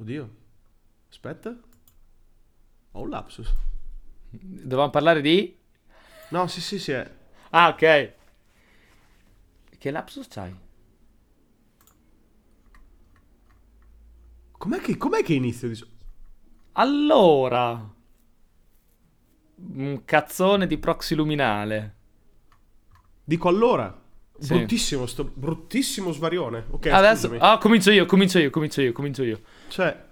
Oddio. Aspetta. Ho un lapsus. Dovevamo parlare di? No, sì. Ah, ok. Che lapsus c'hai? Com'è che inizio di... Allora... Un cazzone di proxiluminale. Dico allora. Sì. Bruttissimo, bruttissimo svarione. Ok, adesso scusami. Comincio io. Cioè...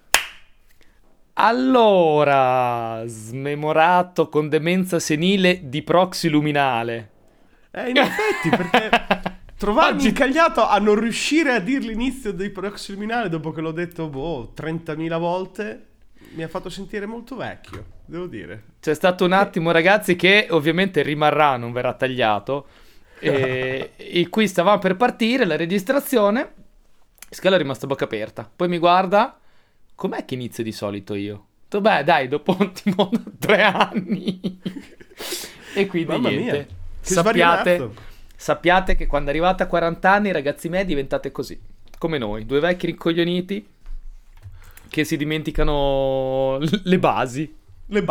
Allora, smemorato con demenza senile di proxiluminale. In effetti, perché trovarmi incagliato a non riuscire a dire l'inizio di proxiluminale dopo che l'ho detto 30.000 volte, mi ha fatto sentire molto vecchio, devo dire. C'è stato un attimo, ragazzi, che ovviamente rimarrà, non verrà tagliato. E qui stavamo per partire la registrazione, Scala è rimasta bocca aperta, poi mi guarda... Com'è che inizio di solito io? Beh, dai, dopo tipo 3 anni. E quindi mamma niente. Mia, sappiate che quando arrivate a 40 anni, ragazzi miei, diventate così. Come noi, due vecchi rincoglioniti che si dimenticano le basi. In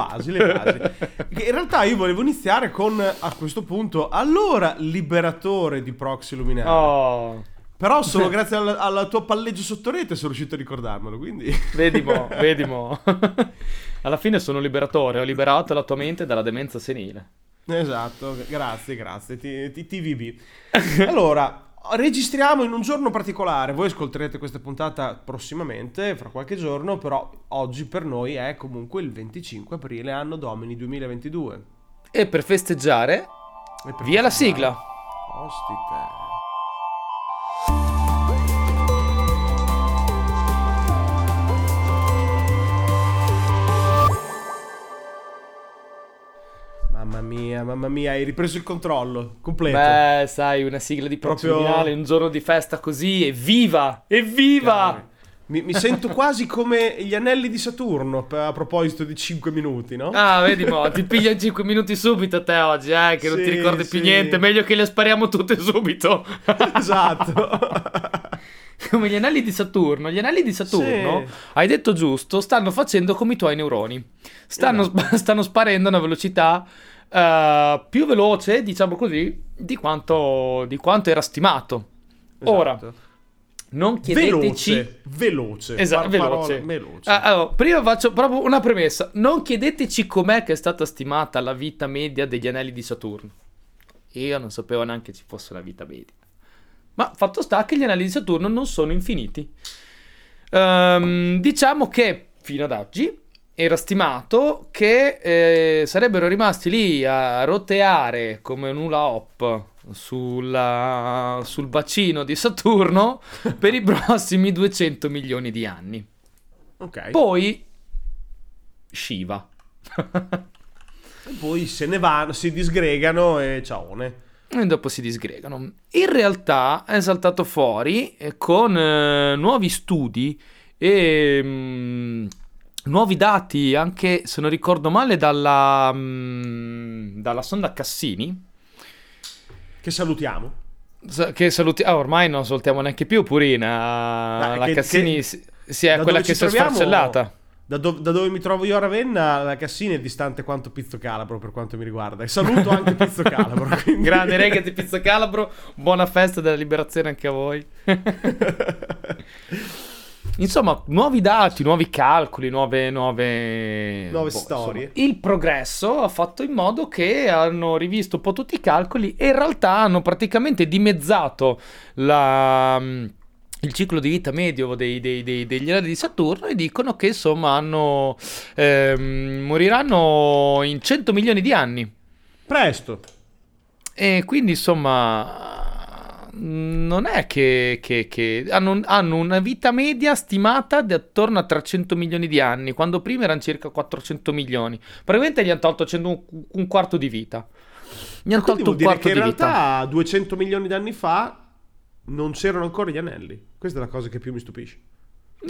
realtà io volevo iniziare con, a questo punto, allora liberatore di proxiluminare. Oh... Però solo grazie alla tua palleggio sotto rete sono riuscito a ricordarmelo, quindi... Vedi mo. Alla fine sono liberatore, ho liberato la tua mente dalla demenza senile. Esatto, grazie, TVB. Allora, registriamo in un giorno particolare, voi ascolterete questa puntata prossimamente, fra qualche giorno, però oggi per noi è comunque il 25 aprile, anno domini 2022. E per festeggiare, via la sigla! Ospite... Mamma mia, hai ripreso il controllo completo. Beh, sai, una sigla di proxiluminale, un giorno di festa così, evviva! Mi sento quasi come gli anelli di Saturno, a proposito di 5 minuti, no? Ah, vedi mo, ti piglia 5 minuti subito te oggi, che non ti ricordi più niente, meglio che le spariamo tutte subito. Esatto. Come gli anelli di Saturno. Gli anelli di Saturno, sì. Hai detto giusto, stanno facendo come i tuoi neuroni. Stanno sparendo a una velocità più veloce, diciamo così, di quanto era stimato. Esatto. Ora, non chiedeteci... Veloce. Esatto, veloce. Allora, prima faccio proprio una premessa. Non chiedeteci com'è che è stata stimata la vita media degli anelli di Saturno. Io non sapevo neanche ci fosse una vita media. Ma fatto sta che gli anelli di Saturno non sono infiniti. Diciamo che fino ad oggi era stimato che sarebbero rimasti lì a roteare come nulla hop sul bacino di Saturno per i prossimi 200 milioni di anni. Ok. Poi Shiva. E poi se ne vanno, si disgregano e ciaone. E dopo si disgregano. In realtà è saltato fuori con nuovi studi e nuovi dati, anche se non ricordo male, dalla sonda Cassini. Che salutiamo. Ormai non salutiamo neanche più, Purina. La Cassini è quella che si è sfarcellata. Da dove mi trovo io a Ravenna, la Cassini è distante quanto Pizzo Calabro, per quanto mi riguarda. E saluto anche Pizzo Calabro. Quindi... Grande regga di Pizzo Calabro, buona festa della liberazione anche a voi. Insomma, nuovi dati, nuovi calcoli, nuove storie. Insomma, il progresso ha fatto in modo che hanno rivisto un po' tutti i calcoli e in realtà hanno praticamente dimezzato il ciclo di vita medio degli anelli di Saturno, e dicono che insomma moriranno in 100 milioni di anni. Presto. E quindi insomma non è che hanno una vita media stimata di attorno a 300 milioni di anni, quando prima erano circa 400 milioni. Probabilmente gli hanno tolto un quarto di vita. Gli hanno tolto un quarto di vita. In realtà 200 milioni di anni fa non c'erano ancora gli anelli. Questa è la cosa che più mi stupisce.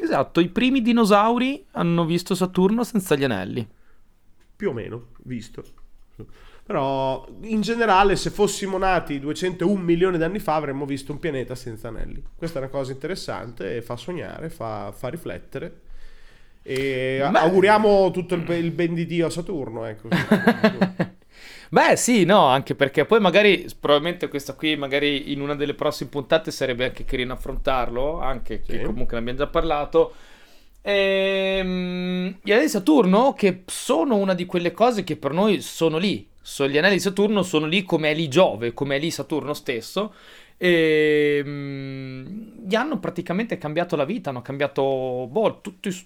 Esatto, i primi dinosauri hanno visto Saturno senza gli anelli. Più o meno, visto. Però, in generale, se fossimo nati 201 milioni di anni fa, avremmo visto un pianeta senza anelli. Questa è una cosa interessante, fa sognare, fa riflettere. E auguriamo tutto il ben di Dio a Saturno, ecco. Beh sì, no, anche perché poi magari probabilmente questa qui magari in una delle prossime puntate sarebbe anche carino affrontarlo, anche sì, che comunque ne abbiamo già parlato. Gli anelli di Saturno, che sono una di quelle cose che per noi sono lì, gli anelli di Saturno sono lì, come è lì Giove, come è lì Saturno stesso, e gli hanno praticamente cambiato la vita, hanno cambiato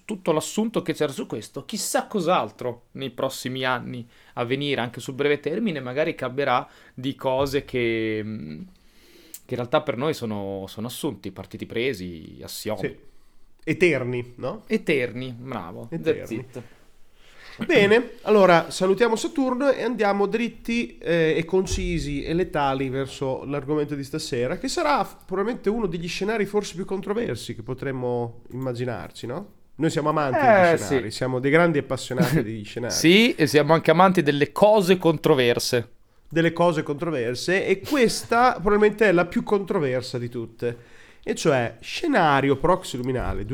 tutto l'assunto che c'era su questo. Chissà cos'altro nei prossimi anni a venire, anche sul breve termine, magari cambierà di cose che in realtà per noi sono assunti, partiti presi, assiomi. Sì. Eterni, no? Eterni, bravo. Eterni. Bene, allora salutiamo Saturno e andiamo dritti e concisi e letali verso l'argomento di stasera, che sarà probabilmente uno degli scenari forse più controversi che potremmo immaginarci, no? Noi siamo amanti degli scenari, sì, siamo dei grandi appassionati degli scenari. Sì, e siamo anche amanti delle cose controverse. Delle cose controverse, e questa probabilmente è la più controversa di tutte. E cioè, scenario proxiluminale,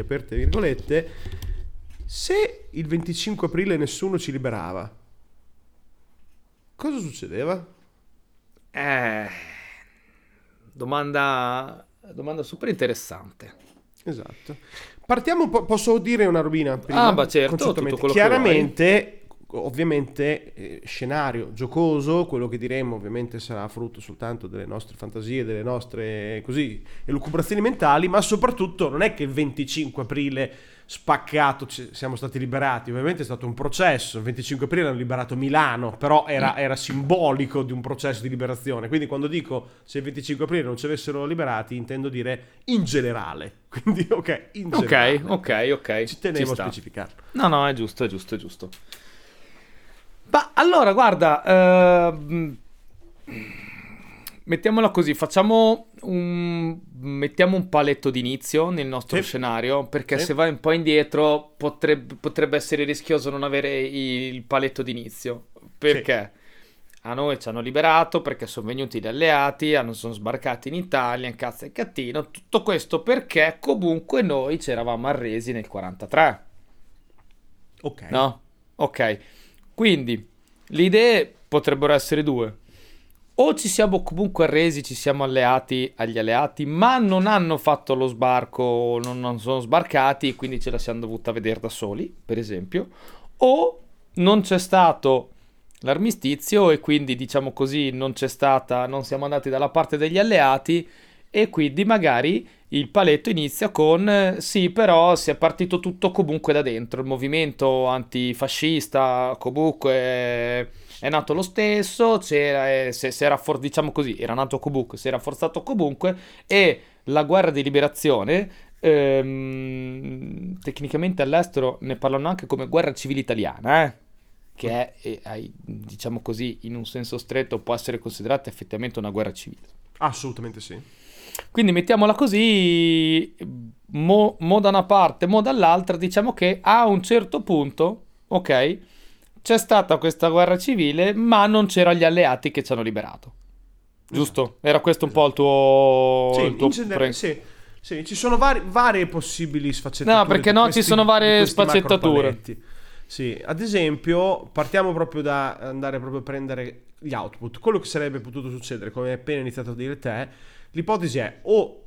aperte virgolette, se il 25 aprile nessuno ci liberava, cosa succedeva? Domanda super interessante. Esatto. Partiamo, posso dire una robina prima? Ah, ma certo, tutto quello chiaramente che ovviamente scenario giocoso, quello che diremo ovviamente sarà frutto soltanto delle nostre fantasie, delle nostre così elucubrazioni mentali, ma soprattutto non è che il 25 aprile spaccato siamo stati liberati, ovviamente è stato un processo. Il 25 aprile hanno liberato Milano, però era simbolico di un processo di liberazione, quindi quando dico se il 25 aprile non ci avessero liberati intendo dire in generale, quindi ok, in generale. Ok, ci tenevo a specificarlo. No, è giusto. Ma allora, guarda, mettiamola così, mettiamo un paletto d'inizio nel nostro scenario, perché se vai un po' indietro potrebbe essere rischioso non avere il paletto d'inizio, perché a noi ci hanno liberato, perché sono venuti gli alleati, sono sbarcati in Italia, in cazzo e cattino, tutto questo perché comunque noi ci eravamo arresi nel 1943. Ok. No? Ok. Quindi le idee potrebbero essere due: o ci siamo comunque arresi, ci siamo alleati agli alleati, ma non hanno fatto lo sbarco, non sono sbarcati e quindi ce la siamo dovuta vedere da soli, per esempio, o non c'è stato l'armistizio e quindi, diciamo così, non siamo andati dalla parte degli alleati e quindi magari il paletto inizia con sì, però si è partito tutto comunque da dentro, il movimento antifascista comunque è nato lo stesso, era nato comunque, si era rafforzato comunque, e la guerra di liberazione tecnicamente all'estero ne parlano anche come guerra civile italiana, che è, diciamo così, in un senso stretto può essere considerata effettivamente una guerra civile. Assolutamente sì. Quindi mettiamola così, mo da una parte, mo dall'altra, diciamo che a un certo punto, ok, c'è stata questa guerra civile, ma non c'erano gli alleati che ci hanno liberato. Giusto? Esatto. Era questo un po' il tuo in generale, sì, ci sono varie possibili sfaccettature. No, perché no, ci sono varie sfaccettature. Sì, ad esempio, partiamo proprio da andare proprio a prendere gli output. Quello che sarebbe potuto succedere, come hai appena iniziato a dire te, l'ipotesi è: o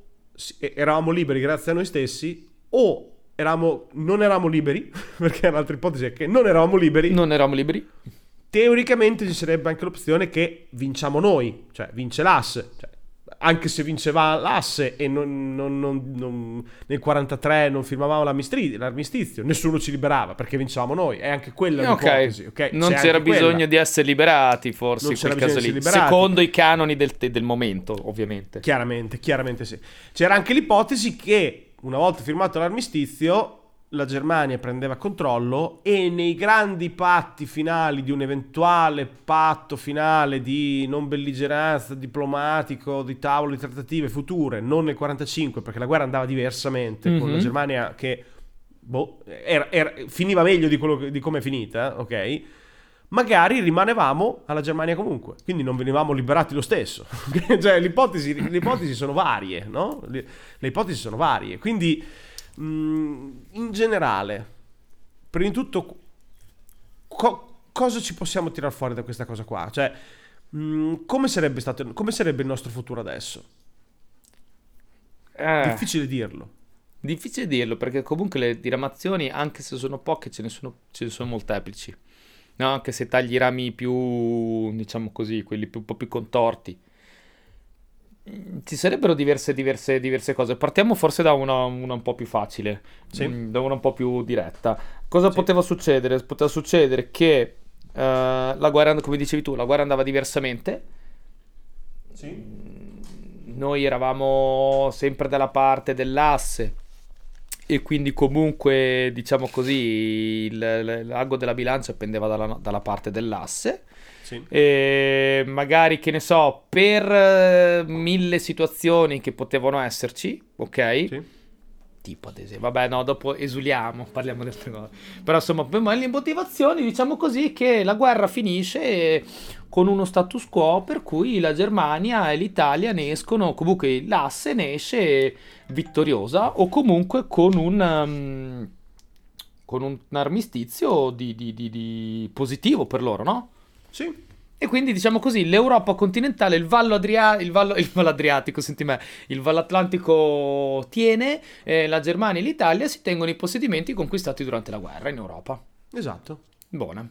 eravamo liberi grazie a noi stessi, o non eravamo liberi, perché l'altra ipotesi è che non eravamo liberi. Teoricamente ci sarebbe anche l'opzione che vinciamo noi, cioè vince l'asse, cioè, anche se vinceva l'asse e nel 43 non firmavamo l'armistizio, nessuno ci liberava perché vincevamo noi, è anche quella l'ipotesi. Okay. Non c'era bisogno di essere liberati, forse in quel caso lì, secondo i canoni del momento, ovviamente. Chiaramente sì. C'era anche l'ipotesi che una volta firmato l'armistizio la Germania prendeva controllo e nei grandi patti finali di un eventuale patto finale di non belligeranza diplomatico, di tavole di trattative future, non nel 45 perché la guerra andava diversamente, con la Germania che finiva meglio di come è finita, ok? Magari rimanevamo alla Germania comunque, quindi non venivamo liberati lo stesso. Cioè le ipotesi sono varie, no? Le ipotesi sono varie, quindi in generale prima di tutto cosa ci possiamo tirar fuori da questa cosa qua? Cioè, come sarebbe il nostro futuro adesso? Difficile dirlo, perché comunque le diramazioni, anche se sono poche, ce ne sono molteplici, no? Anche se tagli i rami più, diciamo così, quelli un po' più contorti, ci sarebbero diverse cose. Partiamo forse da una un po' più facile, sì, da una un po' più diretta. Cosa sì, poteva succedere? Poteva succedere che la guerra, come dicevi tu, la guerra andava diversamente. Sì. Noi eravamo sempre dalla parte dell'asse e quindi comunque, diciamo così, l'ago della bilancia pendeva dalla parte dell'asse. Sì. E magari, che ne so, per mille situazioni che potevano esserci, ok? Sì. Tipo, ad esempio, vabbè, no, dopo esuliamo, parliamo di altre cose. Però insomma, per le motivazioni, diciamo così, che la guerra finisce con uno status quo per cui la Germania e l'Italia ne escono, comunque l'asse ne esce vittoriosa o comunque con un armistizio di positivo per loro, no? Sì. E quindi, diciamo così, l'Europa continentale, il Vallo Adriatico, senti me, il Vallo Atlantico tiene, la Germania e l'Italia si tengono i possedimenti conquistati durante la guerra in Europa. Esatto. Buona.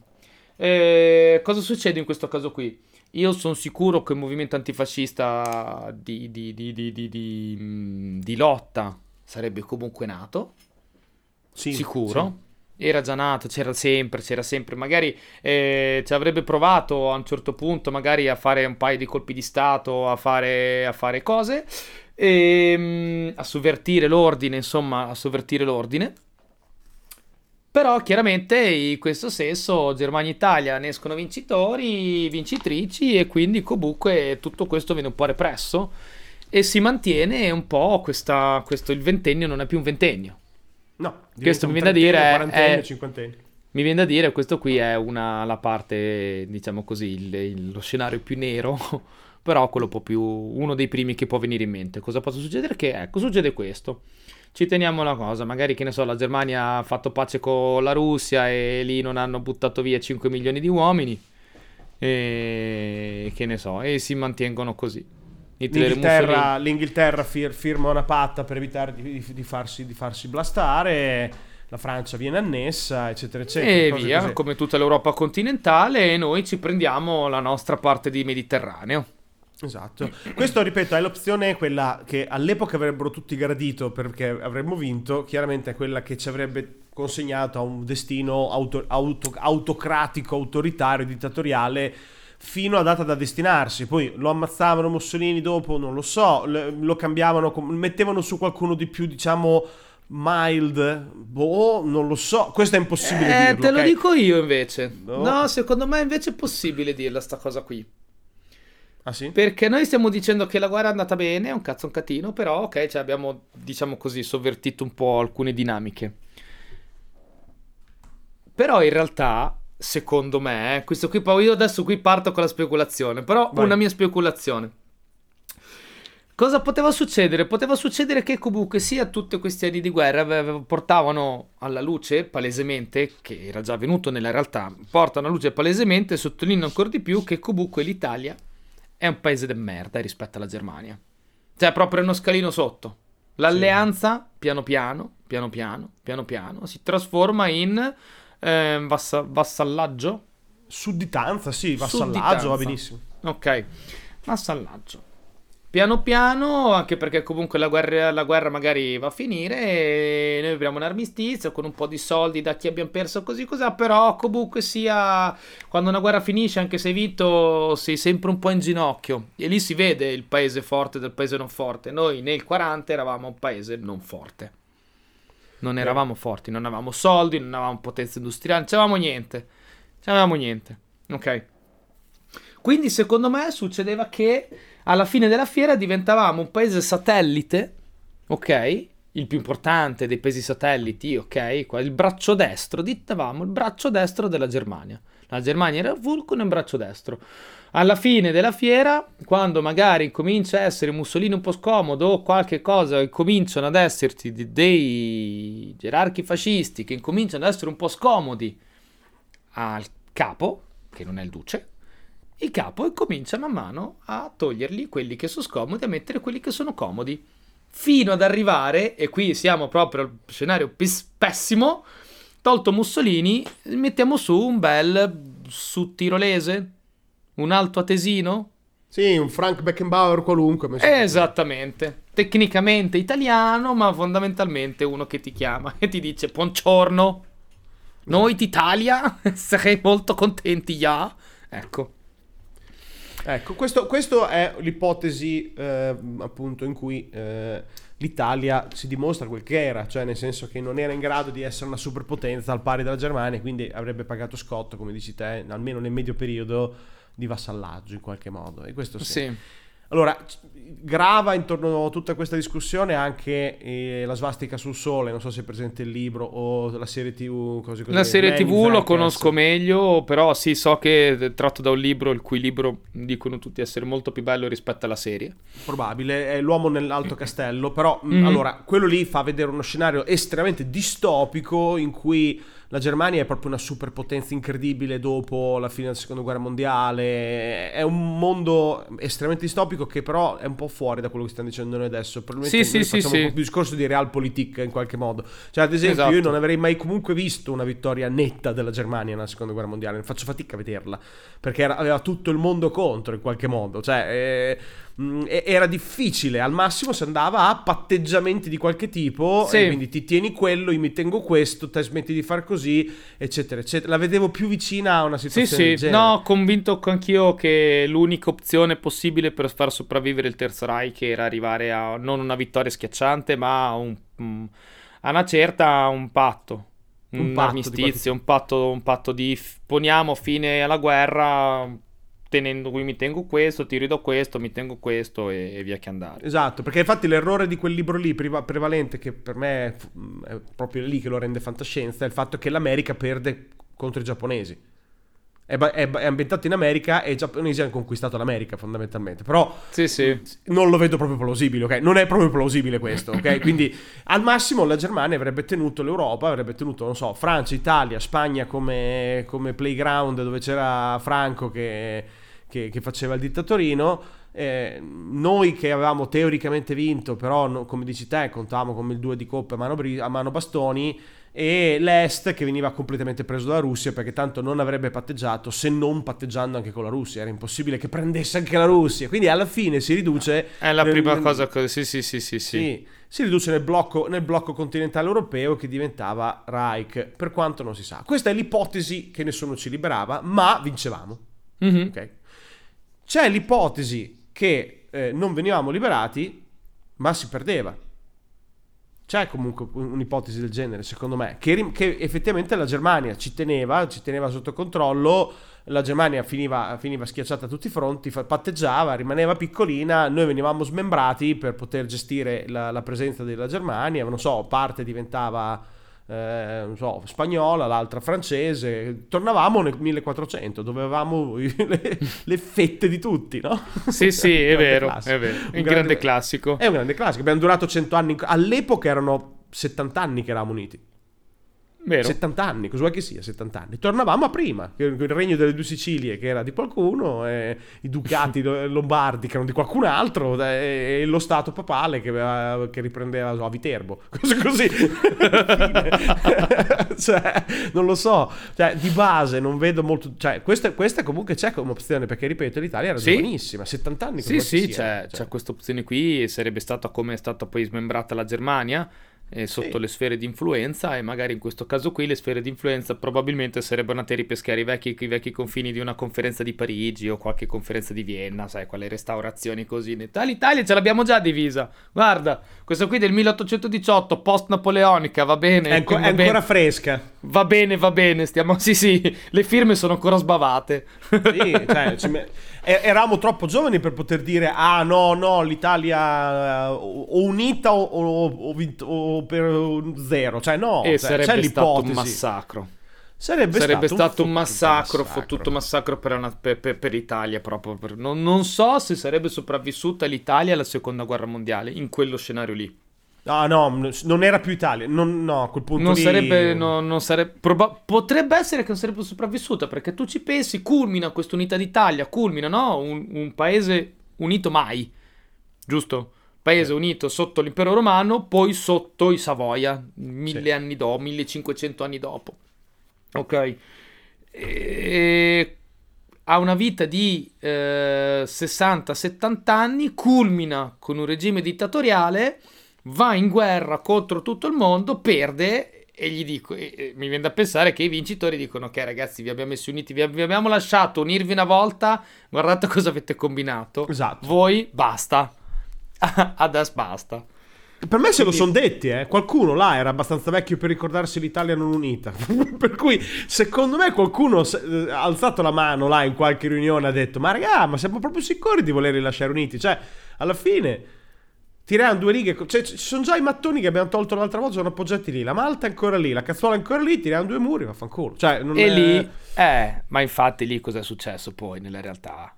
Cosa succede in questo caso qui? Io sono sicuro che il movimento antifascista di lotta sarebbe comunque nato. Sì, sicuro. Sì. Era già nato, c'era sempre, magari ci avrebbe provato a un certo punto magari a fare un paio di colpi di stato, a fare cose, a sovvertire l'ordine, però chiaramente in questo senso Germania e Italia ne escono vincitori, vincitrici, e quindi comunque tutto questo viene un po' represso e si mantiene un po' questo il ventennio non è più un ventennio. No, questo mi viene da dire, 40 anni, 50 anni. Mi viene da dire, questo qui è la parte, diciamo così, lo scenario più nero, però quello uno dei primi che può venire in mente. Cosa può succedere? Che ecco, succede questo. Ci teniamo una cosa, magari, che ne so, la Germania ha fatto pace con la Russia e lì non hanno buttato via 5 milioni di uomini e che ne so, e si mantengono così. L'Inghilterra firma una patta per evitare di farsi blastare, la Francia viene annessa, eccetera, eccetera. E cose via, così, come tutta l'Europa continentale, e noi ci prendiamo la nostra parte di Mediterraneo. Esatto. Questo, ripeto, è l'opzione quella che all'epoca avrebbero tutti gradito perché avremmo vinto, chiaramente è quella che ci avrebbe consegnato a un destino autocratico, autoritario, dittatoriale, fino a data da destinarsi. Poi lo ammazzavano Mussolini dopo, non lo so, lo cambiavano, mettevano su qualcuno di più, diciamo, mild, boh, non lo so, questo è impossibile dirlo. Te lo dico io invece, no, secondo me invece è possibile dirla sta cosa qui. Ah sì? Perché noi stiamo dicendo che la guerra è andata bene, è un cazzo un catino, però ok, cioè abbiamo, diciamo così, sovvertito un po' alcune dinamiche. Però in realtà, secondo me, questo qui, io adesso qui parto con la speculazione, però vai. Una mia speculazione. Cosa poteva succedere? Poteva succedere che comunque sia tutte queste anni di guerra portavano alla luce palesemente, che era già avvenuto nella realtà, portano alla luce palesemente, sottolineo ancora di più, che comunque l'Italia è un paese de merda rispetto alla Germania. Cioè proprio uno scalino sotto. L'alleanza, sì, piano piano, si trasforma in... vassallaggio? Sudditanza, sì, vassallaggio, va benissimo. Ok, vassallaggio. Piano piano, anche perché comunque la guerra magari va a finire e noi abbiamo un armistizio con un po' di soldi da chi abbiamo perso, così cos'ha, però comunque sia, quando una guerra finisce, anche se hai vinto, sei sempre un po' in ginocchio. E lì si vede il paese forte dal paese non forte. Noi nel 40 eravamo un paese non forte. Non eravamo forti, non avevamo soldi, non avevamo potenza industriale, non c'avevamo niente. Ok. Quindi secondo me succedeva che alla fine della fiera diventavamo un paese satellite, ok? Il più importante dei paesi satelliti, ok? Il braccio destro, dittavamo il braccio destro della Germania. La Germania era full con un braccio destro. Alla fine della fiera, quando magari comincia a essere Mussolini un po' scomodo o qualche cosa, e cominciano ad esserti dei gerarchi fascisti che cominciano ad essere un po' scomodi al capo, che non è il duce, il capo e comincia man mano a togliergli quelli che sono scomodi, a mettere quelli che sono comodi, fino ad arrivare, e qui siamo proprio al scenario pessimo, tolto Mussolini, mettiamo su un bel su tirolese, un alto atesino. Sì, un Frank Beckenbauer qualunque. Esattamente. Tecnicamente italiano, ma fondamentalmente uno che ti chiama e ti dice buongiorno, noi t'Italia, sarei molto contenti, ya. Ecco. Ecco, questo è l'ipotesi appunto in cui l'Italia si dimostra quel che era, cioè nel senso che non era in grado di essere una superpotenza al pari della Germania, quindi avrebbe pagato scotto, come dici te, almeno nel medio periodo di vassallaggio in qualche modo. E questo sì. Sì. Allora, grava intorno a tutta questa discussione anche la svastica sul sole, non so se è presente il libro o la serie TV, cose così. La serie TV lo conosco meglio, però sì, so che è tratto da un libro, il cui libro dicono tutti essere molto più bello rispetto alla serie. Probabile, è L'uomo nell'alto castello, però allora, quello lì fa vedere uno scenario estremamente distopico in cui la Germania è proprio una superpotenza incredibile dopo la fine della seconda guerra mondiale. È un mondo estremamente distopico che però è un po' fuori da quello che stiamo dicendo noi adesso. Probabilmente facciamo un po' più discorso di realpolitik in qualche modo. Cioè ad esempio io non avrei mai comunque visto una vittoria netta della Germania nella seconda guerra mondiale. Ne faccio fatica a vederla perché aveva tutto il mondo contro in qualche modo. Cioè era difficile, al massimo si andava a patteggiamenti di qualche tipo, e quindi ti tieni quello, io mi tengo questo, te smetti di far così, eccetera eccetera. La vedevo più vicina a una situazione del genere. No, convinto anch'io che l'unica opzione possibile per far sopravvivere il Terzo Reich era arrivare a non una vittoria schiacciante, ma a una certa un patto, un armistizio, un patto di poniamo fine alla guerra tenendo qui, mi tengo questo, ti rido questo, mi tengo questo e via che andare. Esatto, perché infatti l'errore di quel libro lì prevalente, che per me è proprio lì che lo rende fantascienza, è il fatto che l'America perde contro i giapponesi. È ambientato in America e i giapponesi hanno conquistato l'America fondamentalmente, però non lo vedo proprio plausibile, ok? Non è proprio plausibile questo, ok? Quindi al massimo la Germania avrebbe tenuto l'Europa, avrebbe tenuto, non so, Francia, Italia, Spagna come playground dove c'era Franco che faceva il dittatorino. Noi che avevamo teoricamente vinto, però no, come dici te, contavamo come il 2 di coppe a mano bastoni, e l'est che veniva completamente preso dalla Russia, perché tanto non avrebbe patteggiato se non patteggiando anche con la Russia. Era impossibile che prendesse anche la Russia, quindi alla fine si riduce è la prima cosa si riduce nel blocco continentale europeo, che diventava Reich, per quanto non si sa. Questa è l'ipotesi che nessuno ci liberava, ma vincevamo. Ok, c'è l'ipotesi che non venivamo liberati ma si perdeva. C'è comunque un'ipotesi del genere, secondo me, che effettivamente la Germania ci teneva sotto controllo. La Germania finiva schiacciata a tutti i fronti, patteggiava, rimaneva piccolina, noi venivamo smembrati per poter gestire la presenza della Germania. Non so, parte diventava non so, spagnola, l'altra francese, tornavamo nel 1400 dove avevamo le fette di tutti, no? Sì, è vero, un grande classico. È un grande classico, abbiamo durato 100 anni, all'epoca erano 70 anni che eravamo uniti. Vero. 70 anni, cosa vuoi che sia 70 anni? Tornavamo a prima, che il regno delle due Sicilie che era di qualcuno, i ducati lombardi che erano di qualcun altro, e lo stato papale che riprendeva a Viterbo, cose così. Cioè, non lo so, cioè, di base non vedo molto, cioè, questa comunque c'è come opzione, perché ripeto l'Italia era giovanissima, 70 anni. C'è questa opzione qui, e sarebbe stata come è stata poi smembrata la Germania sotto le sfere di influenza, e magari in questo caso qui le sfere di influenza probabilmente sarebbero andate a ripescare i vecchi confini di una conferenza di Parigi o qualche conferenza di Vienna, sai, quelle restaurazioni così. L'Italia ce l'abbiamo già divisa, guarda, questa qui del 1818, post napoleonica, va bene, è ancora fresca, va bene, stiamo le firme sono ancora sbavate. Cioè, eravamo troppo giovani per poter dire no l'Italia o unita o vinto o per zero, cioè no, e sarebbe stato un massacro. Sarebbe stato un massacro, fottuto massacro per l'Italia proprio. Non so se sarebbe sopravvissuta l'Italia alla seconda guerra mondiale in quello scenario lì. Ah no, non era più Italia. No, a quel punto non lì... sarebbe. No, non sarebbe potrebbe essere che non sarebbe sopravvissuta, perché tu ci pensi, culmina questa unità d'Italia, culmina, no? Un paese unito mai, giusto? Paese unito sotto l'impero romano, poi sotto i Savoia, 1000 anni dopo, 1500 anni dopo. Ok, e ha una vita di 60-70 anni, culmina con un regime dittatoriale, va in guerra contro tutto il mondo, perde e gli dico, e mi viene da pensare che i vincitori dicono: ok ragazzi, vi abbiamo messi uniti, vi abbiamo lasciato unirvi una volta, guardate cosa avete combinato. Esatto. Voi basta, adesso basta. Per me se lo sono detti, qualcuno là era abbastanza vecchio per ricordarsi l'Italia non unita. Per cui secondo me qualcuno ha alzato la mano là in qualche riunione, ha detto: ma raga, ma siamo proprio sicuri di volerli lasciare uniti? Cioè alla fine tireranno due righe, cioè ci sono già i mattoni che abbiamo tolto l'altra volta, sono appoggiati lì, la malta è ancora lì, la cazzuola è ancora lì, tireranno due muri, vaffanculo. Cioè, non e è... lì, ma infatti lì cosa è successo poi nella realtà?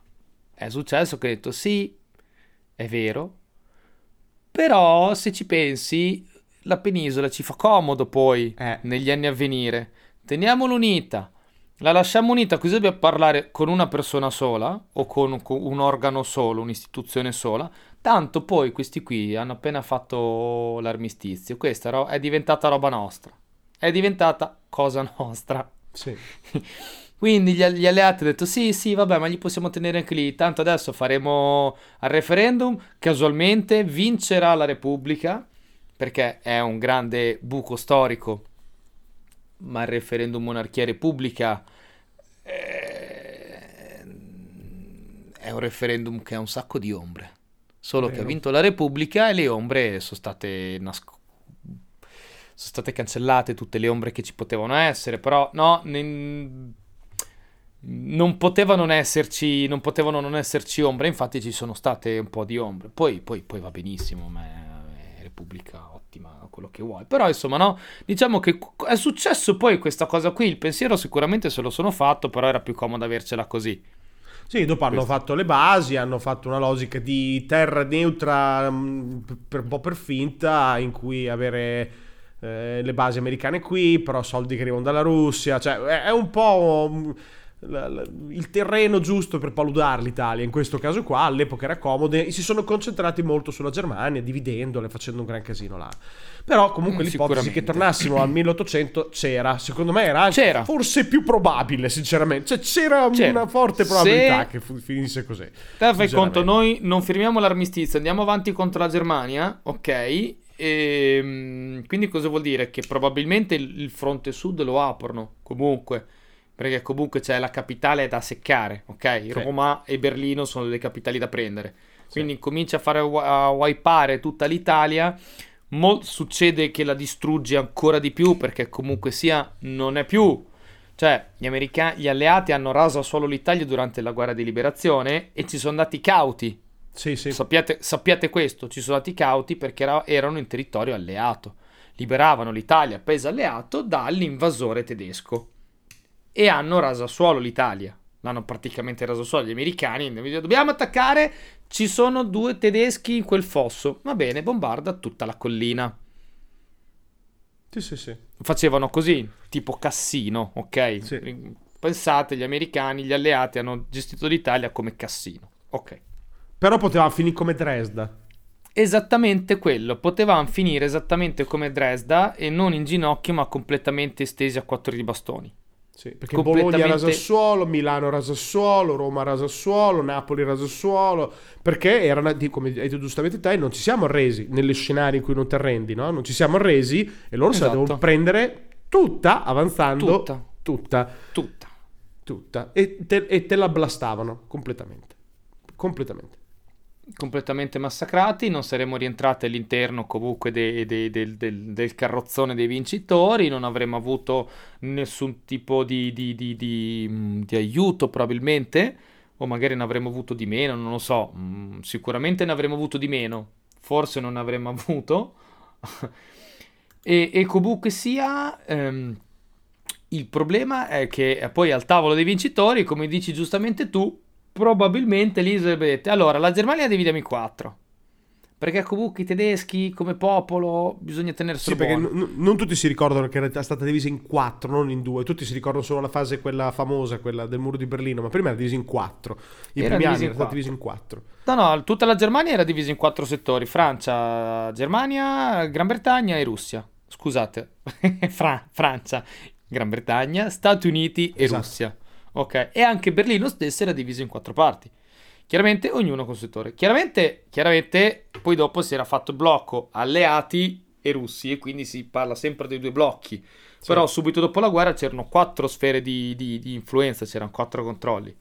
È successo che ho detto sì, è vero, però se ci pensi la penisola ci fa comodo poi negli anni a venire, teniamola unita, la lasciamo unita, così dobbiamo parlare con una persona sola o con un organo solo, un'istituzione sola, tanto poi questi qui hanno appena fatto l'armistizio, questa è diventata roba nostra, è diventata cosa nostra. Sì. Quindi gli alleati hanno detto sì vabbè, ma li possiamo tenere anche lì, tanto adesso faremo al referendum, casualmente vincerà la Repubblica, perché è un grande buco storico, ma il referendum monarchia repubblica è un referendum che ha un sacco di ombre, solo che ha vinto la Repubblica e le ombre sono state cancellate, tutte le ombre che ci potevano essere, però no... non poteva non esserci, non potevano non esserci ombre, infatti ci sono state un po' di ombre, poi va benissimo, ma è Repubblica ottima, quello che vuoi, però insomma no, diciamo che è successo poi questa cosa qui, il pensiero sicuramente se lo sono fatto, però era più comodo avercela così. Sì, dopo hanno fatto le basi, hanno fatto una logica di terra neutra un po' per finta, in cui avere... le basi americane qui, però soldi che arrivano dalla Russia, cioè è un po' il terreno giusto per paludare l'Italia, in questo caso qua all'epoca era comodo, e si sono concentrati molto sulla Germania, dividendole, facendo un gran casino là, però comunque l'ipotesi che tornassimo al 1800 c'era, secondo me era anche forse più probabile sinceramente, cioè c'era una forte probabilità che finisse così. Te fai conto, noi non firmiamo l'armistizio, andiamo avanti contro la Germania, ok, e quindi cosa vuol dire? Che probabilmente il fronte sud lo aprono comunque, perché comunque c'è la capitale da seccare, ok? Sì. Roma e Berlino sono le capitali da prendere, quindi comincia a fare a wipeare tutta l'Italia. Succede che la distrugge ancora di più, perché comunque sia non è più, cioè gli alleati hanno raso solo l'Italia durante la guerra di liberazione e ci sono andati cauti. Sì. Sappiate questo, ci sono stati cauti perché erano in territorio alleato, liberavano l'Italia, paese alleato, dall'invasore tedesco, e hanno raso a suolo l'Italia, l'hanno praticamente raso a suolo gli americani, dobbiamo attaccare, ci sono due tedeschi in quel fosso, va bene, bombarda tutta la collina. Sì. Facevano così, tipo Cassino, ok? Sì. Pensate, gli americani, gli alleati hanno gestito l'Italia come Cassino, ok? Però potevano finire come Dresda. Esattamente quello. Potevano finire esattamente come Dresda e non in ginocchio, ma completamente estesi a quattro di bastoni. Sì, perché Bologna rasa al suolo, Milano rasa al suolo, Roma rasa al suolo, Napoli rasa al suolo, perché erano, come hai detto giustamente te, non ci siamo arresi negli scenari in cui non ti arrendi, no? Non ci siamo arresi e loro se la devono prendere tutta, avanzando tutta. E te la blastavano completamente massacrati, non saremmo rientrati all'interno comunque del carrozzone dei vincitori, non avremmo avuto nessun tipo di aiuto probabilmente, o magari ne avremmo avuto di meno, non lo so, sicuramente ne avremmo avuto di meno, forse non ne avremmo avuto e comunque sia Il problema è che poi al tavolo dei vincitori, come dici giustamente tu, probabilmente lì sarebbe detto, allora la Germania dividiamo in 4, perché comunque i tedeschi come popolo bisogna tenerselo buono. Sì, perché non tutti si ricordano che era stata divisa in 4, non in 2. Tutti si ricordano solo la fase quella famosa, quella del muro di Berlino, ma prima era divisa in 4. I primi anni era stata divisa in 4. No, tutta la Germania era divisa in 4 settori: Francia, Germania, Gran Bretagna e Russia. Scusate, Francia, Gran Bretagna, Stati Uniti e esatto. Russia. Ok, e anche Berlino stesso era diviso in 4 parti. Chiaramente ognuno col settore. Chiaramente poi dopo si era fatto blocco alleati e russi, e quindi si parla sempre dei due blocchi. Sì. Però subito dopo la guerra c'erano 4 sfere di influenza, c'erano 4 controlli.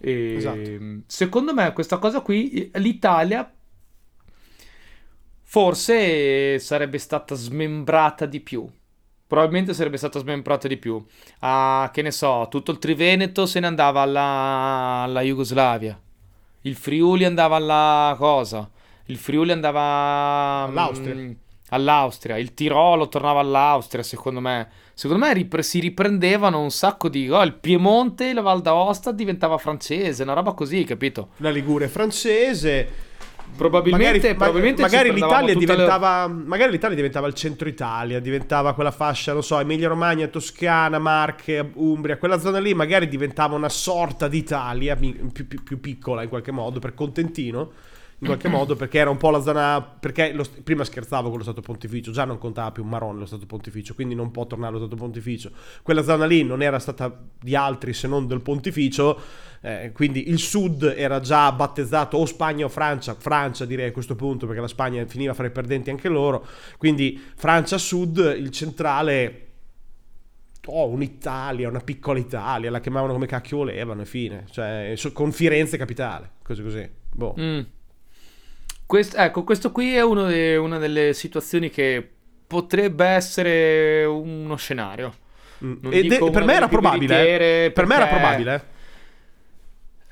E esatto. Secondo me questa cosa qui, l'Italia forse sarebbe stata smembrata di più. Probabilmente sarebbe stato smembrato di più. Ah, che ne so, tutto il Triveneto se ne andava alla Jugoslavia. Il Friuli andava alla cosa? Il Friuli andava all'Austria. All'Austria. Il Tirolo tornava all'Austria, secondo me. Secondo me si riprendevano un sacco di... il Piemonte, la Val d'Aosta diventava francese, una roba così, capito? La Liguria è francese... Probabilmente magari l'Italia diventava il centro Italia, diventava quella fascia, non so, Emilia Romagna, Toscana, Marche, Umbria, quella zona lì magari diventava una sorta d'Italia più piccola in qualche modo, per contentino in qualche modo, perché era un po' la zona, perché prima scherzavo con lo Stato Pontificio, già non contava più un marrone lo Stato Pontificio, quindi non può tornare lo Stato Pontificio, quella zona lì non era stata di altri se non del Pontificio, quindi il sud era già battezzato o Spagna o Francia direi a questo punto, perché la Spagna finiva fra i perdenti anche loro, quindi Francia sud, il centrale, un'Italia, una piccola Italia, la chiamavano come cacchio volevano e fine, cioè con Firenze capitale, cose così, boh. Questo qui è una delle situazioni che potrebbe essere uno scenario. Per me era probabile. Per me era probabile.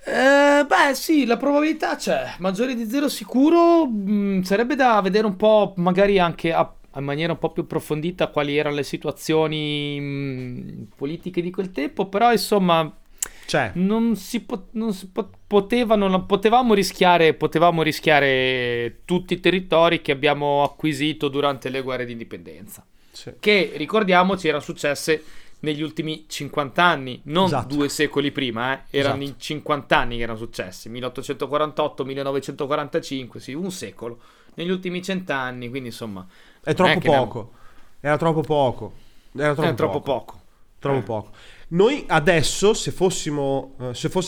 Beh, sì, la probabilità c'è. Maggiore di 0 sicuro. Sarebbe da vedere un po', magari anche in maniera un po' più approfondita, quali erano le situazioni politiche di quel tempo. Però, insomma... Cioè. Potevamo rischiare tutti i territori che abbiamo acquisito durante le guerre di indipendenza, sì. Che ricordiamoci erano successe negli ultimi 50 anni, non esatto. 2 secoli prima, erano esatto. in 50 anni che erano successe, 1848, 1945, sì, un secolo, negli ultimi 100 anni, quindi insomma era troppo poco. Noi adesso, se fosse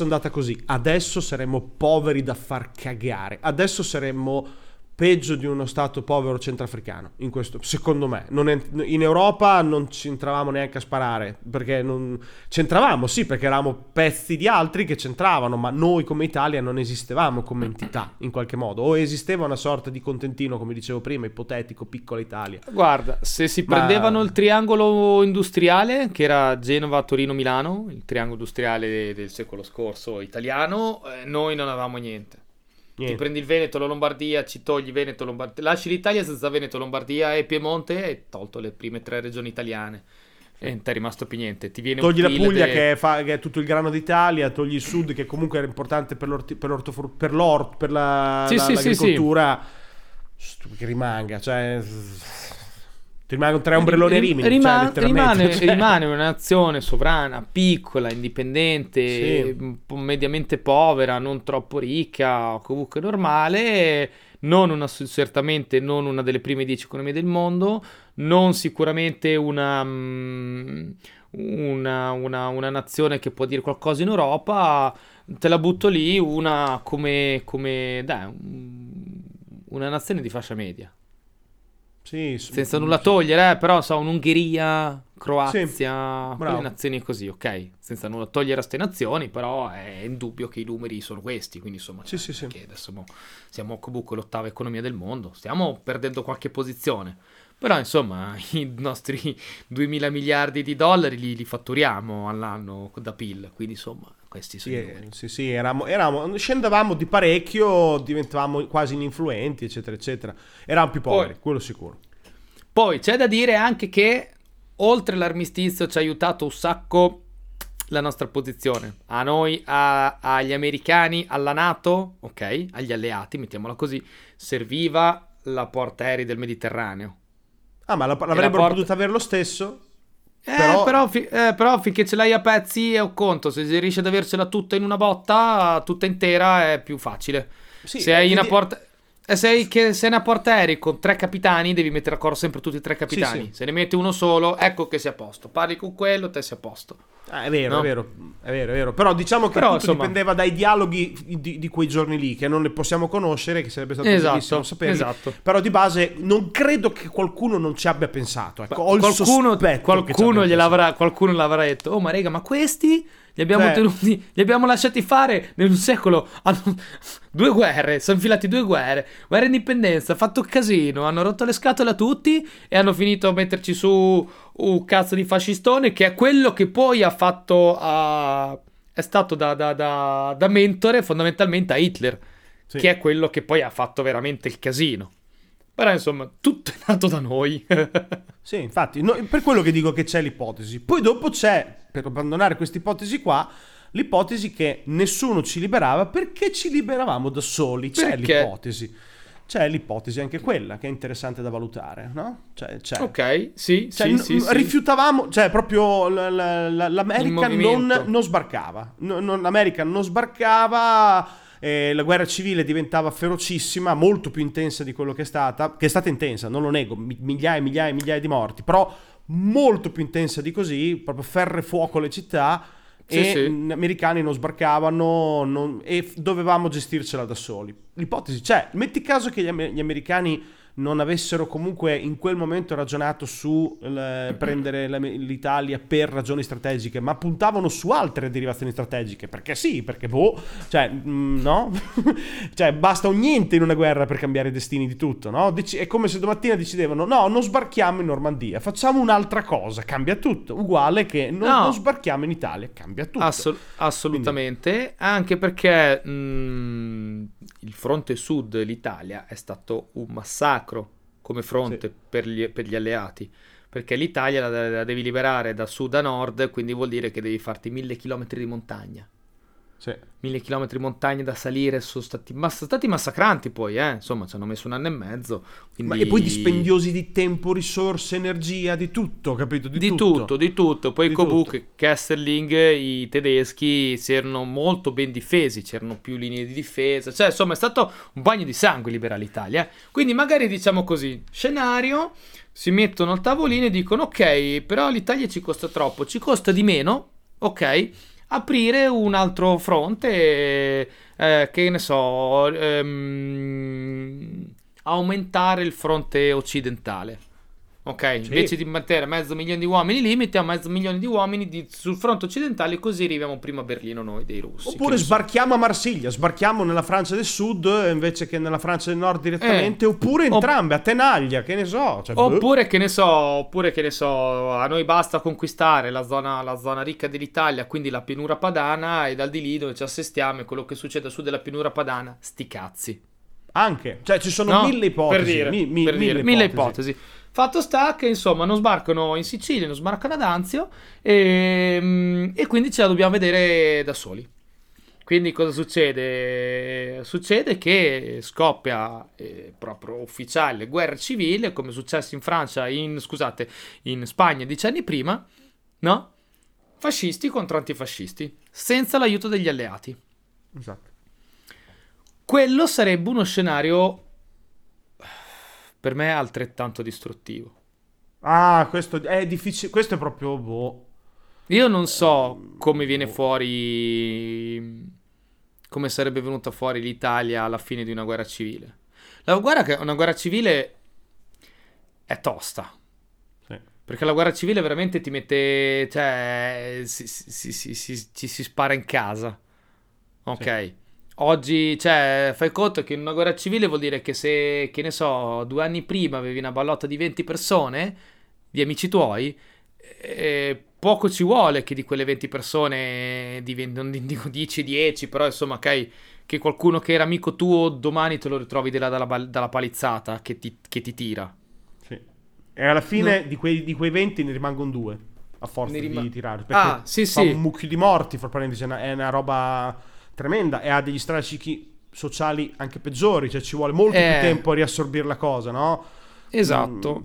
andata così, adesso saremmo poveri da far cagare. Adesso saremmo peggio di uno stato povero centrafricano. In questo, secondo me, in Europa non c'entravamo neanche a sparare, perché non c'entravamo, sì, perché eravamo pezzi di altri che c'entravano, ma noi come Italia non esistevamo come entità in qualche modo, o esisteva una sorta di contentino, come dicevo prima, ipotetico, piccola Italia. Guarda, se si prendevano il triangolo industriale, che era Genova, Torino, Milano, il triangolo industriale del secolo scorso italiano, noi non avevamo niente. Ti prendi il Veneto, la Lombardia, ci togli Veneto, Lombardia, lasci l'Italia senza Veneto, Lombardia e Piemonte, e tolto le prime 3 regioni italiane e non ti è rimasto più niente. Ti viene togli la Puglia che è tutto il grano d'Italia, togli il sud che comunque era importante per l'agricoltura, sì. Che rimanga, cioè ti rimangono 3 ombrelloni a Rimini, rimane una nazione sovrana, piccola, indipendente, sì. Mediamente povera, non troppo ricca, o comunque normale, certamente non una delle prime 10 economie del mondo, non sicuramente una nazione che può dire qualcosa in Europa. Te la butto lì, una nazione di fascia media. Sì, senza nulla togliere, però un'Ungheria, Croazia, sì, quelle nazioni così, ok? Senza nulla togliere a ste nazioni, però è indubbio che i numeri sono questi, quindi insomma, adesso siamo comunque l'ottava economia del mondo, stiamo perdendo qualche posizione, però insomma i nostri 2000 miliardi di dollari li fatturiamo all'anno da PIL, quindi insomma... Questi sono scendavamo di parecchio, diventavamo quasi ininfluenti, eccetera eccetera, eravamo più poveri, quello sicuro. Poi c'è da dire anche che oltre l'armistizio ci ha aiutato un sacco la nostra posizione, a noi, agli americani, alla NATO, ok, agli alleati, mettiamola così, serviva la portaerei del Mediterraneo. Ah, ma l'avrebbero potuta avere lo stesso? Però finché ce l'hai a pezzi è un conto, se riesci ad avercela tutta in una botta, tutta intera, è più facile. Sì, se hai una porta... Se è una portaerei con 3 capitani, devi mettere d'accordo sempre tutti e 3 capitani. Sì, sì. Se ne metti uno solo, ecco che sei a posto. Parli con quello, te sei a posto. Ah, è vero, no? È vero. Però diciamo che tutto dipendeva dai dialoghi di quei giorni lì, che non ne possiamo conoscere, che sarebbe stato bellissimo saperli. Esatto. Però di base non credo che qualcuno non ci abbia pensato. Ecco, qualcuno l'avrà detto, oh ma rega, ma questi... Li abbiamo lasciati fare in un secolo, hanno 2 guerre, sono infilati 2 guerre, guerra indipendenza, fatto casino, hanno rotto le scatole a tutti e hanno finito a metterci su un cazzo di fascistone che è quello che poi ha fatto, è stato da mentore fondamentalmente a Hitler, sì, che è quello che poi ha fatto veramente il casino. Però insomma tutto è nato da noi. Sì, infatti, per quello che dico che c'è l'ipotesi. Poi dopo c'è, per abbandonare questa ipotesi qua, l'ipotesi che nessuno ci liberava perché ci liberavamo da soli. C'è l'ipotesi anche quella che è interessante da valutare, no? Ok, sì, cioè, sì. Rifiutavamo, cioè proprio l'America non sbarcava. L'America non sbarcava. La guerra civile diventava ferocissima, molto più intensa di quello che è stata intensa, non lo nego, migliaia e migliaia di morti, però molto più intensa di così, proprio ferro e fuoco le città, gli americani non sbarcavano e dovevamo gestircela da soli. L'ipotesi c'è, metti caso che gli americani non avessero comunque in quel momento ragionato su prendere l'Italia per ragioni strategiche, ma puntavano su altre derivazioni strategiche, perché basta un niente in una guerra per cambiare i destini di tutto, no? È come se domattina decidevano non sbarchiamo in Normandia, facciamo un'altra cosa, cambia tutto, uguale che non sbarchiamo in Italia, cambia tutto. Assolutamente. Quindi, anche perché il fronte sud l'Italia è stato un massacro come fronte, sì, per gli alleati, perché l'Italia la devi liberare da sud a nord, quindi vuol dire che devi farti 1.000 chilometri di montagna, sì, 1.000 chilometri di montagna da salire. Sono stati massacranti, poi insomma ci hanno messo un anno e mezzo, quindi... e poi dispendiosi di tempo, risorse, energia, di tutto, capito? Di tutto. Poi Cobuc e Kesselring, i tedeschi si erano molto ben difesi, c'erano più linee di difesa, cioè insomma è stato un bagno di sangue liberare l'Italia. Quindi magari diciamo così, scenario, si mettono al tavolino e dicono ok, però l'Italia ci costa troppo, ci costa di meno, ok, aprire un altro fronte, che ne so, aumentare il fronte occidentale, ok? Sì. Invece di mantenere 500.000 di uomini lì, mettiamo 500.000 di uomini sul fronte occidentale, così arriviamo prima a Berlino noi dei russi. Oppure sbarchiamo a Marsiglia, sbarchiamo nella Francia del Sud invece che nella Francia del Nord direttamente, oppure entrambe, a tenaglia, che ne so. Cioè, oppure che ne so, a noi basta conquistare la zona ricca dell'Italia, quindi la pianura padana, e dal di lì dove ci assestiamo e quello che succede a sud della pianura padana, sti cazzi. Anche, cioè ci sono mille ipotesi. Fatto sta che insomma non sbarcano in Sicilia, non sbarcano ad Anzio e quindi ce la dobbiamo vedere da soli. Quindi cosa succede? Succede che scoppia proprio ufficiale guerra civile, come è successo in Francia, in Spagna 10 anni prima, no? Fascisti contro antifascisti, senza l'aiuto degli alleati. Esatto. Quello sarebbe uno scenario per me altrettanto distruttivo. Ah, questo è difficile, questo è proprio boh. Io non so come viene fuori, come sarebbe venuta fuori l'Italia alla fine di una guerra civile. Una guerra civile è tosta. Sì. Perché la guerra civile veramente ti mette, cioè ci si spara in casa. Ok. Sì. Oggi, cioè, fai conto che in una guerra civile vuol dire che se, che ne so, 2 anni prima avevi una ballotta di 20 persone, di amici tuoi, poco ci vuole che di quelle 20 persone, non dico 10, però insomma, ok, che qualcuno che era amico tuo domani te lo ritrovi dalla palizzata che ti tira. Sì. E alla fine di quei 20 ne rimangono due. A forza di tirare. Perché fa un mucchio di morti, fra parentesi, è una roba tremenda. E ha degli strascichi sociali anche peggiori. Cioè ci vuole molto più tempo a riassorbire la cosa, no? Esatto.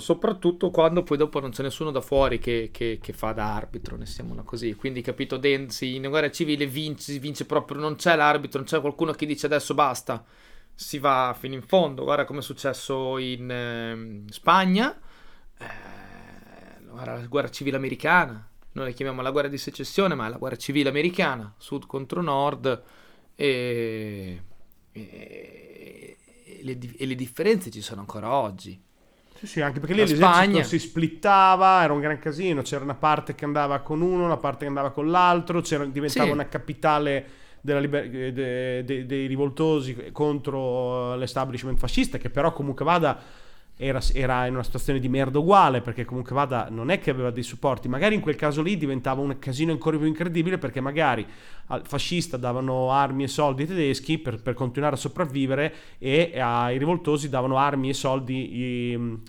Soprattutto quando poi dopo non c'è nessuno da fuori che fa da arbitro, ne siamo una così. Quindi, capito, Denzi in guerra civile vince proprio, non c'è l'arbitro, non c'è qualcuno che dice adesso basta, si va fino in fondo. Guarda come è successo in Spagna, guarda la guerra civile americana, noi la chiamiamo la guerra di secessione, ma è la guerra civile americana, sud contro nord, e le differenze ci sono ancora oggi. Sì, anche perché lì l'esercito si splittava, era un gran casino, c'era una parte che andava con uno, una parte che andava con l'altro, diventava una capitale dei rivoltosi contro l'establishment fascista, che però comunque vada era in una situazione di merda uguale, perché comunque vada non è che aveva dei supporti. Magari in quel caso lì diventava un casino ancora più incredibile, perché magari al fascista davano armi e soldi ai tedeschi per continuare a sopravvivere, e ai rivoltosi davano armi e soldi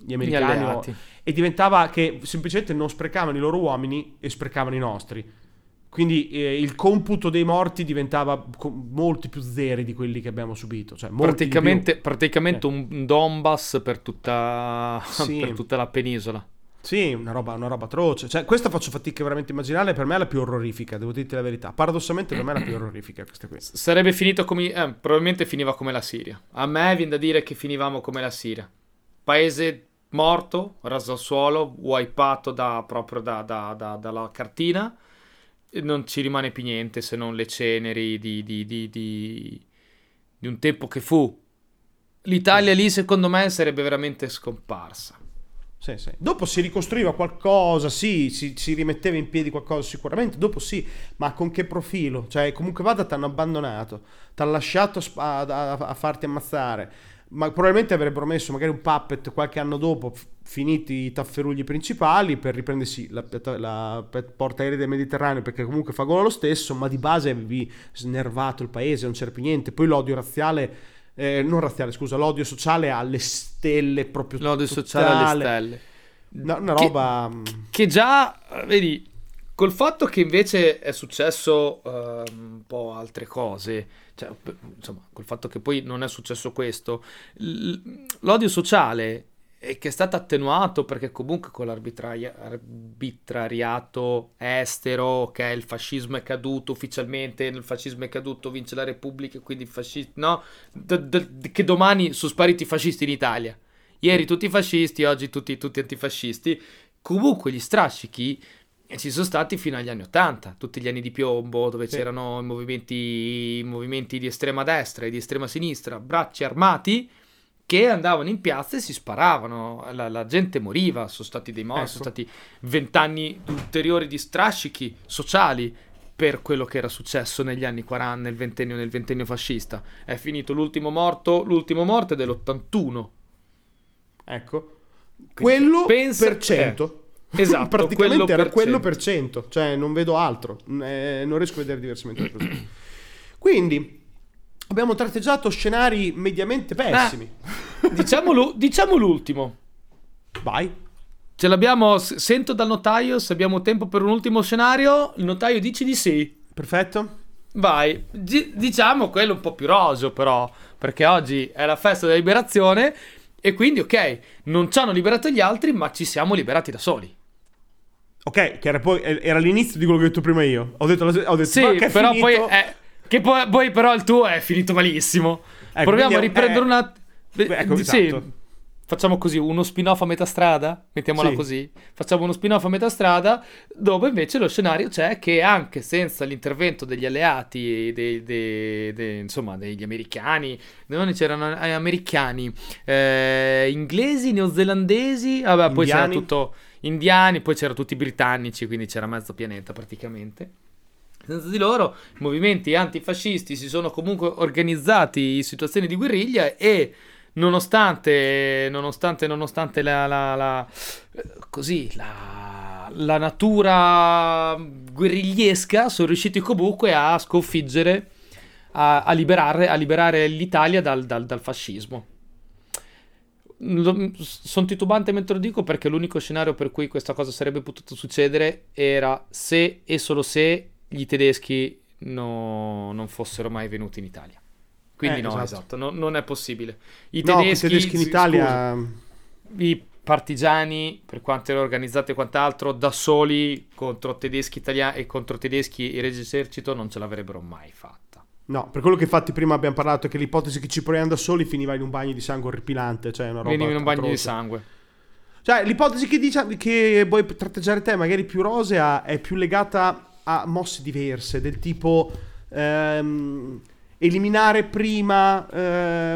gli americani, e diventava che semplicemente non sprecavano i loro uomini e sprecavano i nostri. Quindi il computo dei morti diventava molti più zeri di quelli che abbiamo subito. Cioè, praticamente un Donbass per tutta la penisola. Sì, una roba atroce. Cioè, questa faccio fatica veramente immaginare, per me è la più orrorifica, devo dirti la verità. Paradossalmente per me è la più orrorifica questa qui. Sarebbe finito come... probabilmente finiva come la Siria. A me viene da dire che finivamo come la Siria. Paese morto, raso al suolo, wipeato dalla cartina. Non ci rimane più niente se non le ceneri di un tempo che fu. L'Italia lì, secondo me, sarebbe veramente scomparsa. Sì. Dopo si ricostruiva qualcosa, si rimetteva in piedi qualcosa sicuramente, dopo ma con che profilo? Cioè, comunque vada, t'hanno abbandonato, t'hanno lasciato a farti ammazzare. Ma probabilmente avrebbero messo magari un puppet qualche anno dopo, finiti i tafferugli principali, per riprendersi la portaerei del Mediterraneo, perché comunque fa gol lo stesso, ma di base avevi snervato il paese, non c'era più niente. Poi l'odio sociale alle stelle, proprio l'odio sociale alle stelle, una roba che già vedi, col fatto che invece è successo un po' altre cose, cioè, insomma, col fatto che poi non è successo questo, l'odio sociale è che è stato attenuato, perché comunque con l'arbitrariato estero, che il fascismo è caduto ufficialmente, il fascismo è caduto, vince la Repubblica, quindi il fascismo, no? Che domani sono spariti i fascisti in Italia, ieri tutti i fascisti, oggi tutti antifascisti. Comunque gli strascichi ci sono stati fino agli anni 80, tutti gli anni di piombo, dove c'erano i movimenti di estrema destra e di estrema sinistra, bracci armati che andavano in piazza e si sparavano, la gente moriva, sono stati dei morti, sono stati 20 anni ulteriori di strascichi sociali per quello che era successo negli anni 40, nel ventennio fascista. È finito l'ultimo morto dell'81. Ecco, quello per 100. Esatto, praticamente era quello per 100, cioè non vedo altro, non riesco a vedere diversamente. Quindi abbiamo tratteggiato scenari mediamente pessimi. Diciamo l'ultimo. Vai. Ce l'abbiamo, sento dal notaio se abbiamo tempo per un ultimo scenario. Il notaio dice di sì. Perfetto. Vai, diciamo quello un po' più roseo però, perché oggi è la festa della liberazione e quindi ok, non ci hanno liberato gli altri, ma ci siamo liberati da soli. Ok, che era l'inizio di quello che ho detto prima io. Ho detto sì, ma che però finito... poi è... Che poi però il tuo è finito malissimo. Ecco, proviamo a riprendere una... Ecco, esatto. Facciamo così, uno spin-off a metà strada? Mettiamola così. Facciamo uno spin-off a metà strada, dove invece lo scenario c'è che anche senza l'intervento degli alleati, insomma, degli americani, non c'erano americani, inglesi, neozelandesi, vabbè, indiani. Poi c'era tutto indiani, poi c'erano tutti britannici, quindi c'era mezzo pianeta praticamente. Senza di loro, i movimenti antifascisti si sono comunque organizzati in situazioni di guerriglia e nonostante la natura guerrigliesca, sono riusciti comunque a sconfiggere, a liberare l'Italia dal fascismo. Sono titubante mentre lo dico, perché l'unico scenario per cui questa cosa sarebbe potuta succedere era se e solo se gli tedeschi non fossero mai venuti in Italia. Quindi esatto. No, non è possibile. I tedeschi in Italia... Scusa, i partigiani, per quanto erano organizzati e quant'altro, da soli contro tedeschi italiani e contro tedeschi e Esercito non ce l'avrebbero mai fatta. No, per quello che infatti prima abbiamo parlato, che l'ipotesi che ci proviamo da soli finiva in un bagno di sangue orripilante, cioè una roba atroce. Veniva in un bagno di sangue. Cioè l'ipotesi che vuoi tratteggiare te, magari più rosea, è più legata a mosse diverse, del tipo eliminare prima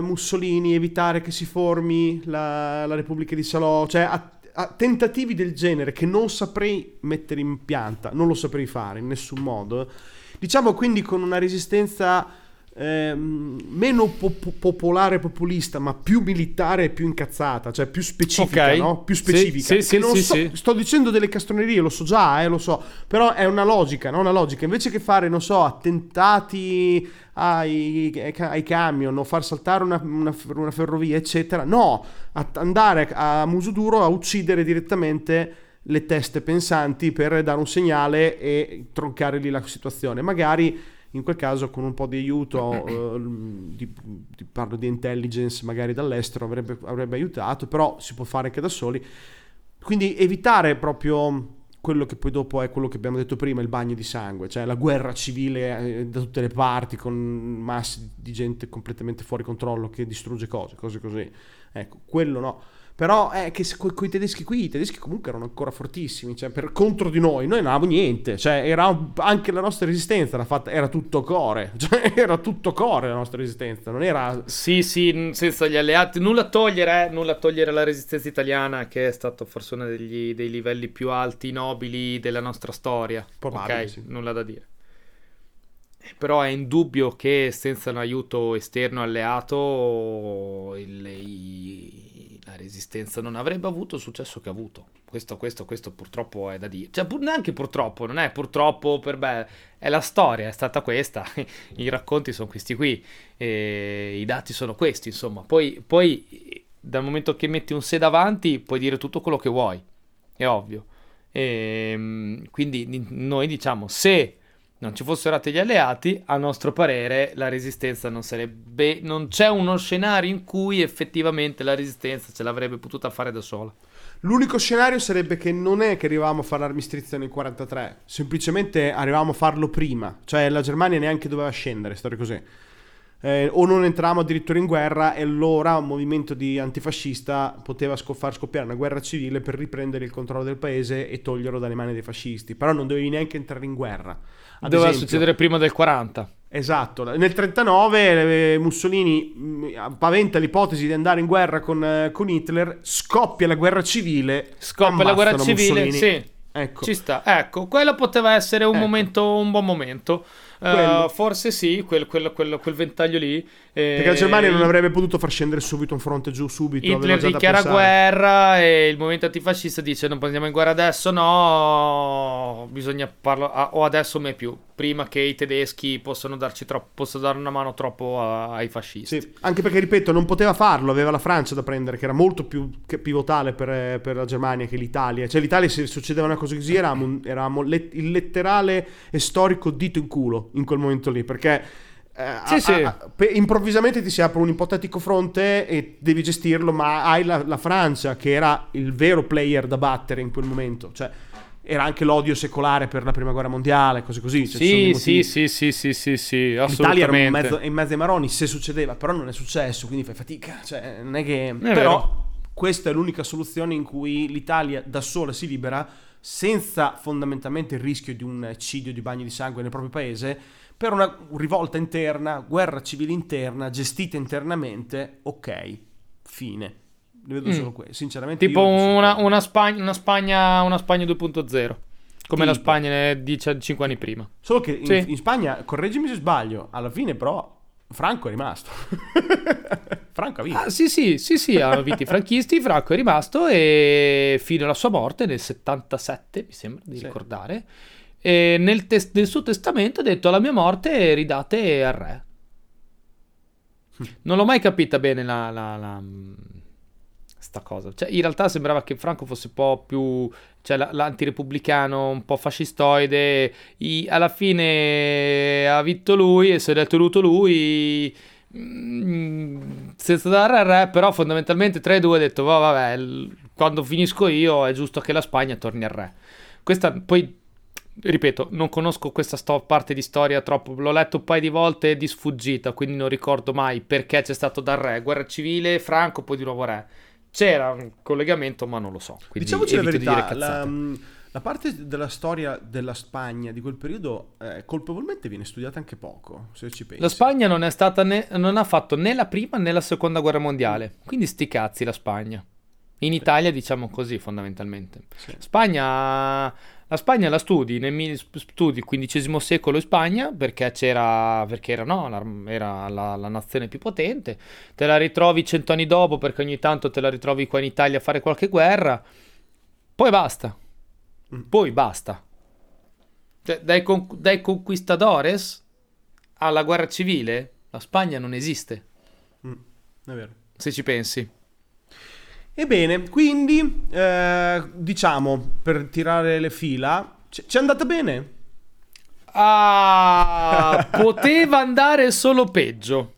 Mussolini, evitare che si formi la Repubblica di Salò, cioè a tentativi del genere che non saprei mettere in pianta, non lo saprei fare in nessun modo. Diciamo quindi con una resistenza meno popolare populista, ma più militare e più incazzata, cioè più specifica, okay. No? Più specifica. Sì. Sto dicendo delle castronerie, lo so già, lo so, però è una logica, no? Una logica. Invece che fare, non so, attentati ai camion o far saltare una ferrovia, eccetera, no, andare a muso duro a uccidere direttamente le teste pensanti per dare un segnale e troncare lì la situazione. Magari in quel caso con un po' di aiuto parlo di intelligence magari dall'estero avrebbe aiutato, però si può fare anche da soli. Quindi evitare proprio quello che poi dopo è quello che abbiamo detto prima, il bagno di sangue, cioè la guerra civile da tutte le parti con masse di gente completamente fuori controllo che distrugge cose così, ecco, quello no. Però è che coi tedeschi qui, i tedeschi comunque erano ancora fortissimi, cioè per contro di noi non avevamo niente, cioè era anche la nostra resistenza era tutto core, cioè era tutto core la nostra resistenza, non era... Sì, senza gli alleati, nulla togliere alla resistenza italiana, che è stato forse uno dei livelli più alti, nobili della nostra storia, probabile, ok, sì. Nulla da dire. Però è indubbio che senza un aiuto esterno alleato la resistenza non avrebbe avuto il successo che ha avuto. Questo purtroppo è da dire. Cioè neanche purtroppo, non è purtroppo, è la storia, è stata questa, i racconti sono questi qui, i dati sono questi, insomma. Poi dal momento che metti un se davanti puoi dire tutto quello che vuoi, è ovvio. Quindi noi diciamo, se non ci fossero stati gli alleati, a nostro parere la resistenza non sarebbe... Non c'è uno scenario in cui effettivamente la resistenza ce l'avrebbe potuta fare da sola. L'unico scenario sarebbe che non è che arrivavamo a fare l'armistizio nel 1943, semplicemente arrivavamo a farlo prima, cioè la Germania neanche doveva scendere, storie così. O non entravamo addirittura in guerra e allora un movimento di antifascista poteva far scoppiare una guerra civile per riprendere il controllo del paese e toglierlo dalle mani dei fascisti, però non dovevi neanche entrare in guerra. Doveva succedere prima del 40. Esatto, nel 39 Mussolini paventa l'ipotesi di andare in guerra con Hitler, scoppia la guerra civile, Mussolini. Sì. Ecco. Ci sta, ecco, quello poteva essere un momento, un buon momento, forse sì, quel ventaglio lì, perché la Germania non avrebbe potuto far scendere subito un fronte giù subito. Hitler dichiara guerra e il movimento antifascista dice: non andiamo in guerra adesso, no, bisogna o adesso mai più, prima che i tedeschi possano dare una mano troppo ai fascisti. Sì, anche perché ripeto, non poteva farlo, aveva la Francia da prendere, che era molto più pivotale per la Germania che l'Italia, cioè l'Italia, se succedeva una cosa così, eravamo il letterale e storico dito in culo in quel momento lì, perché improvvisamente ti si apre un ipotetico fronte e devi gestirlo, ma hai la Francia che era il vero player da battere in quel momento, cioè era anche l'odio secolare per la prima guerra mondiale, cose così, cioè, sì, assolutamente. L'Italia era in mezzo ai maroni, se succedeva, però non è successo, quindi fai fatica, cioè non è che... Però questa è l'unica soluzione in cui l'Italia da sola si libera, senza fondamentalmente il rischio di un eccidio, di bagno di sangue nel proprio paese, per una rivolta interna, guerra civile interna, gestita internamente, ok, fine. Ne vedo solo questo, sinceramente. Tipo una Spagna 2.0, come la Spagna 5 anni prima. Solo che in Spagna, correggimi se sbaglio, alla fine però Franco è rimasto. Franco ha vinto. Ah, sì, hanno vinto i franchisti, Franco è rimasto e fino alla sua morte nel 77, mi sembra di ricordare, e nel suo testamento ha detto: alla mia morte ridate al re. Non l'ho mai capita bene sta cosa. Cioè, in realtà sembrava che Franco fosse un po' più, cioè, l'antirepubblicano, un po' fascistoide. Alla fine ha vinto lui e si è detenuto lui, senza dare re, però fondamentalmente tra i due ha detto quando finisco io è giusto che la Spagna torni al re. Questa poi, ripeto, non conosco questa parte di storia troppo, l'ho letto un paio di volte di sfuggita, quindi non ricordo mai perché c'è stato dal re, guerra civile, Franco, poi di nuovo re. C'era un collegamento, ma non lo so. Diciamoci la verità, la parte della storia della Spagna di quel periodo colpevolmente viene studiata anche poco, se ci pensi. La Spagna non è stata non ha fatto né la prima né la seconda guerra mondiale, quindi sti cazzi la Spagna. In Italia diciamo così fondamentalmente. Sì. La Spagna la studi, studi XV secolo in Spagna perché era la nazione più potente, te la ritrovi 100 anni dopo perché ogni tanto te la ritrovi qua in Italia a fare qualche guerra, poi basta. Poi basta, cioè, dai conquistadores alla guerra civile la Spagna non esiste, è vero, se ci pensi. Ebbene, quindi diciamo, per tirare le fila, ci è andata bene? Poteva andare solo peggio